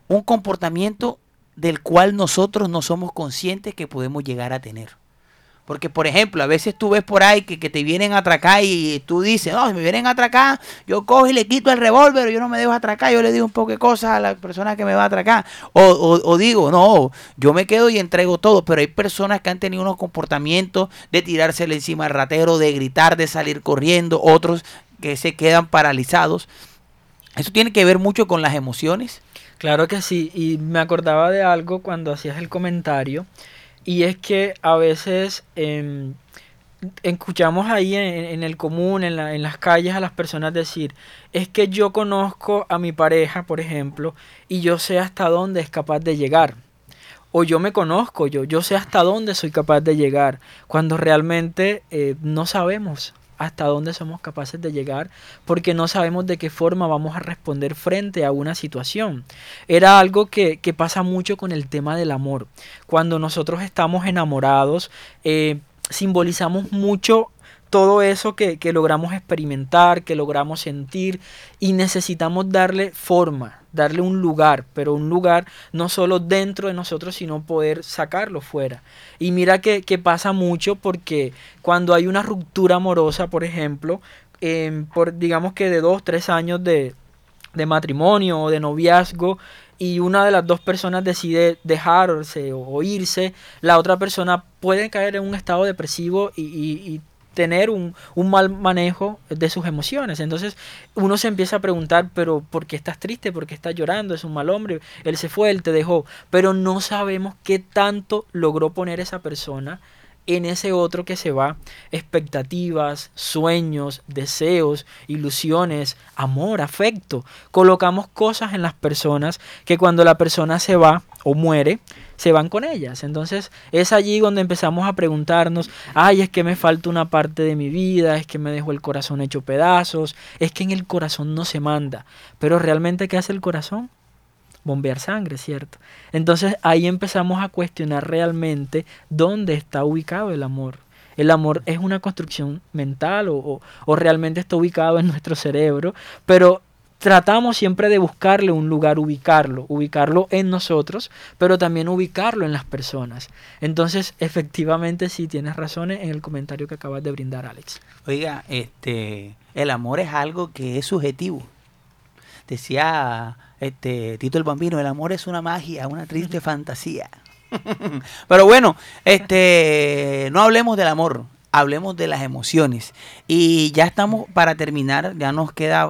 un comportamiento del cual nosotros no somos conscientes que podemos llegar a tener. Porque, por ejemplo, a veces tú ves por ahí que te vienen a atracar y tú dices, no, si me vienen a atracar, yo cojo y le quito el revólver, yo no me dejo atracar, yo le digo un poco de cosas a la persona que me va a atracar. O digo, no, yo me quedo y entrego todo. Pero hay personas que han tenido unos comportamientos de tirársele encima al ratero, de gritar, de salir corriendo, otros que se quedan paralizados. Eso tiene que ver mucho con las emociones. Claro que sí, y me acordaba de algo cuando hacías el comentario, y es que a veces escuchamos ahí en el común, en las calles, a las personas decir, es que yo conozco a mi pareja, por ejemplo, y yo sé hasta dónde es capaz de llegar, o yo me conozco, yo sé hasta dónde soy capaz de llegar, cuando realmente no sabemos hasta dónde somos capaces de llegar, porque no sabemos de qué forma vamos a responder frente a una situación. Era algo que pasa mucho con el tema del amor. Cuando nosotros estamos enamorados, simbolizamos mucho todo eso que logramos experimentar, que logramos sentir, y necesitamos darle forma, darle un lugar, pero un lugar no solo dentro de nosotros, sino poder sacarlo fuera. Y mira que pasa mucho, porque cuando hay una ruptura amorosa, por ejemplo, digamos que de 2-3 años de matrimonio o de noviazgo, y una de las dos personas decide dejarse o irse, la otra persona puede caer en un estado depresivo y tener un mal manejo de sus emociones. Entonces uno se empieza a preguntar, pero ¿por qué estás triste? ¿Por qué estás llorando? Es un mal hombre, él se fue, él te dejó. Pero no sabemos qué tanto logró poner esa persona en ese otro que se va, expectativas, sueños, deseos, ilusiones, amor, afecto. Colocamos cosas en las personas que cuando la persona se va o muere, se van con ellas. Entonces es allí donde empezamos a preguntarnos, ay, es que me falta una parte de mi vida, es que me dejó el corazón hecho pedazos, es que en el corazón no se manda. Pero realmente, ¿qué hace el corazón? Bombear sangre, ¿cierto? Entonces ahí empezamos a cuestionar realmente dónde está ubicado el amor. ¿El amor es una construcción mental o realmente está ubicado en nuestro cerebro? Pero tratamos siempre de buscarle un lugar, ubicarlo en nosotros, pero también ubicarlo en las personas. Entonces, efectivamente, sí tienes razón en el comentario que acabas de brindar, Alex. Oiga, el amor es algo que es subjetivo. Decía Tito el Bambino, el amor es una magia, una triste fantasía. Pero bueno, no hablemos del amor, hablemos de las emociones. Y ya estamos para terminar, ya nos queda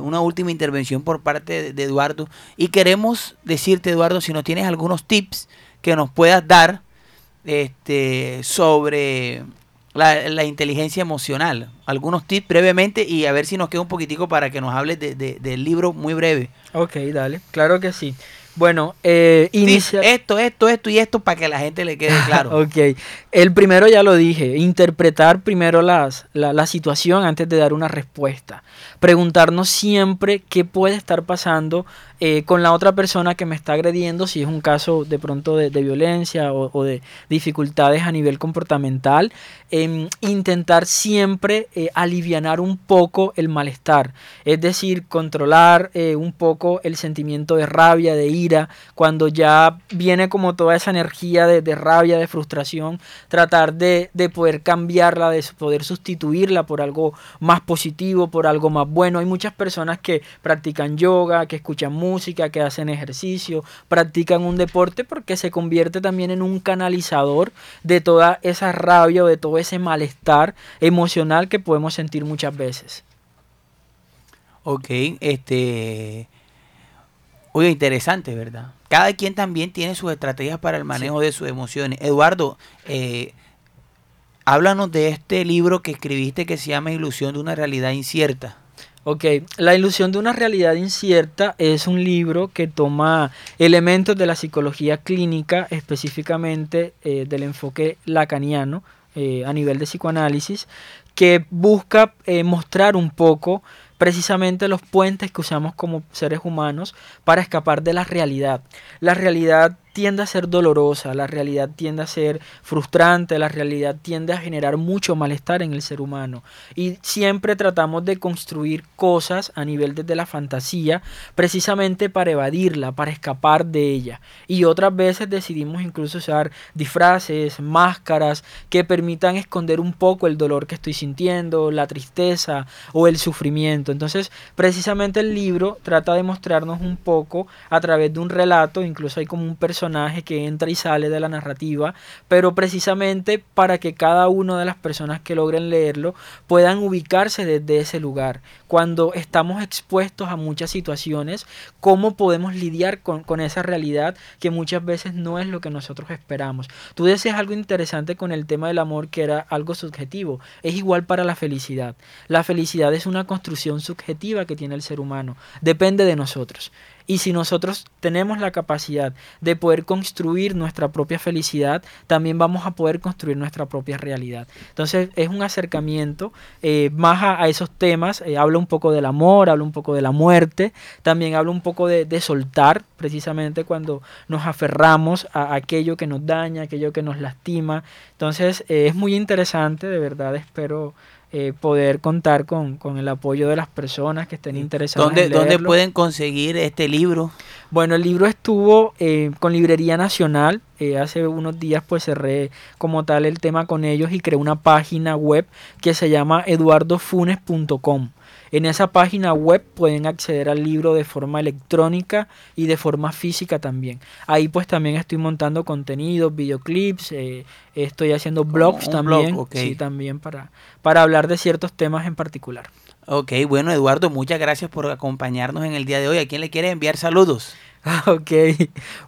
una última intervención por parte de Eduardo. Y queremos decirte, Eduardo, si nos tienes algunos tips que nos puedas dar sobre la inteligencia emocional, algunos tips brevemente, y a ver si nos queda un poquitico para que nos hables del libro muy breve. Ok, dale, claro que sí. Bueno, iniciar esto para que la gente le quede claro. Ok, el primero ya lo dije, interpretar primero la situación antes de dar una respuesta. Preguntarnos siempre qué puede estar pasando con la otra persona que me está agrediendo, si es un caso de pronto de violencia o de dificultades a nivel comportamental. Intentar siempre alivianar un poco el malestar, es decir, controlar un poco el sentimiento de rabia, de ira, cuando ya viene como toda esa energía de rabia, de frustración, tratar de poder cambiarla, de poder sustituirla por algo más positivo, por algo más bueno. Hay muchas personas que practican yoga, que escuchan música, que hacen ejercicio, practican un deporte, porque se convierte también en un canalizador de toda esa rabia o de todo ese malestar emocional que podemos sentir muchas veces. Ok, oye, interesante, ¿verdad? Cada quien también tiene sus estrategias para el manejo de sus emociones. Eduardo, háblanos de este libro que escribiste que se llama Ilusión de una realidad incierta. Ok, La ilusión de una realidad incierta es un libro que toma elementos de la psicología clínica, específicamente del enfoque lacaniano a nivel de psicoanálisis, que busca mostrar un poco precisamente los puentes que usamos como seres humanos para escapar de la realidad. La realidad tiende a ser dolorosa, la realidad tiende a ser frustrante, la realidad tiende a generar mucho malestar en el ser humano. Y siempre tratamos de construir cosas a nivel desde la fantasía, precisamente para evadirla, para escapar de ella. Y otras veces decidimos incluso usar disfraces, máscaras, que permitan esconder un poco el dolor que estoy sintiendo, la tristeza o el sufrimiento. Entonces, precisamente el libro trata de mostrarnos un poco a través de un relato, incluso hay como un personaje que entra y sale de la narrativa, pero precisamente para que cada una de las personas que logren leerlo puedan ubicarse desde ese lugar. Cuando estamos expuestos a muchas situaciones, ¿cómo podemos lidiar con esa realidad que muchas veces no es lo que nosotros esperamos? Tú decías algo interesante con el tema del amor, que era algo subjetivo. Es igual para la felicidad. La felicidad es una construcción subjetiva que tiene el ser humano. Depende de nosotros. Y si nosotros tenemos la capacidad de poder construir nuestra propia felicidad, también vamos a poder construir nuestra propia realidad. Entonces es un acercamiento más a esos temas. Habla un poco del amor, habla un poco de la muerte, también habla un poco de soltar, precisamente cuando nos aferramos a aquello que nos daña, aquello que nos lastima. Entonces es muy interesante, de verdad espero poder contar con el apoyo de las personas que estén interesadas en leerlo. ¿Dónde pueden conseguir este libro? Bueno, el libro estuvo con Librería Nacional. Hace unos días pues cerré como tal el tema con ellos y creé una página web que se llama eduardofunes.com. En esa página web pueden acceder al libro de forma electrónica y de forma física también. Ahí pues también estoy montando contenidos, videoclips, estoy haciendo blogs también, blog, okay. Sí, también para hablar de ciertos temas en particular. Ok, bueno Eduardo, muchas gracias por acompañarnos en el día de hoy. ¿A quién le quieres enviar saludos? Ok,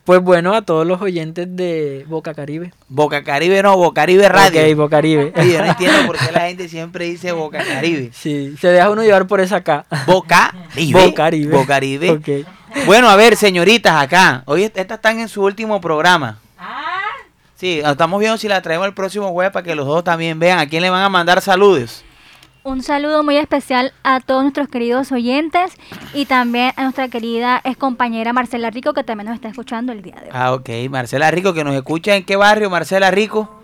pues bueno, a todos los oyentes de Bocaribe. Bocaribe no, Bocaribe Radio. Ok, Bocaribe. Sí, yo no entiendo por qué la gente siempre dice Bocaribe. Sí, se deja uno llevar por esa K. Bocaribe. Bocaribe. Bocaribe. Okay. Bueno, a ver, señoritas, acá. Hoy estas están en su último programa. Ah. Sí, estamos viendo si la traemos el próximo jueves para que los dos también vean a quién le van a mandar saludos. Un saludo muy especial a todos nuestros queridos oyentes y también a nuestra querida excompañera Marcela Rico, que también nos está escuchando el día de hoy. Ah, ok. Marcela Rico, que nos escucha ¿en qué barrio, Marcela Rico?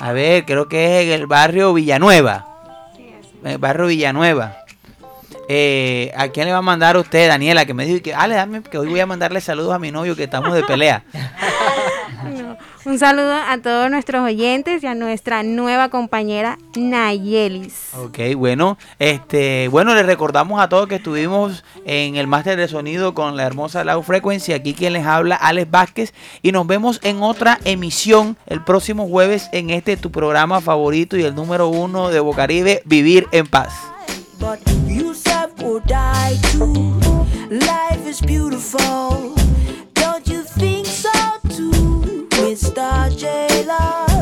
A ver, creo que es en el barrio Villanueva. Sí, sí. El barrio Villanueva. ¿A quién le va a mandar usted, Daniela? Que me dijo que, dame, que hoy voy a mandarle saludos a mi novio, que estamos de pelea. No. Un saludo a todos nuestros oyentes y a nuestra nueva compañera Nayelis. Ok, bueno, les recordamos a todos que estuvimos en el máster de sonido con la hermosa Low Frequency. Aquí quien les habla, Alex Vázquez, y nos vemos en otra emisión el próximo jueves en tu programa favorito y el número 1 de Bocaribe, Vivir en Paz. Mr. J-Lo.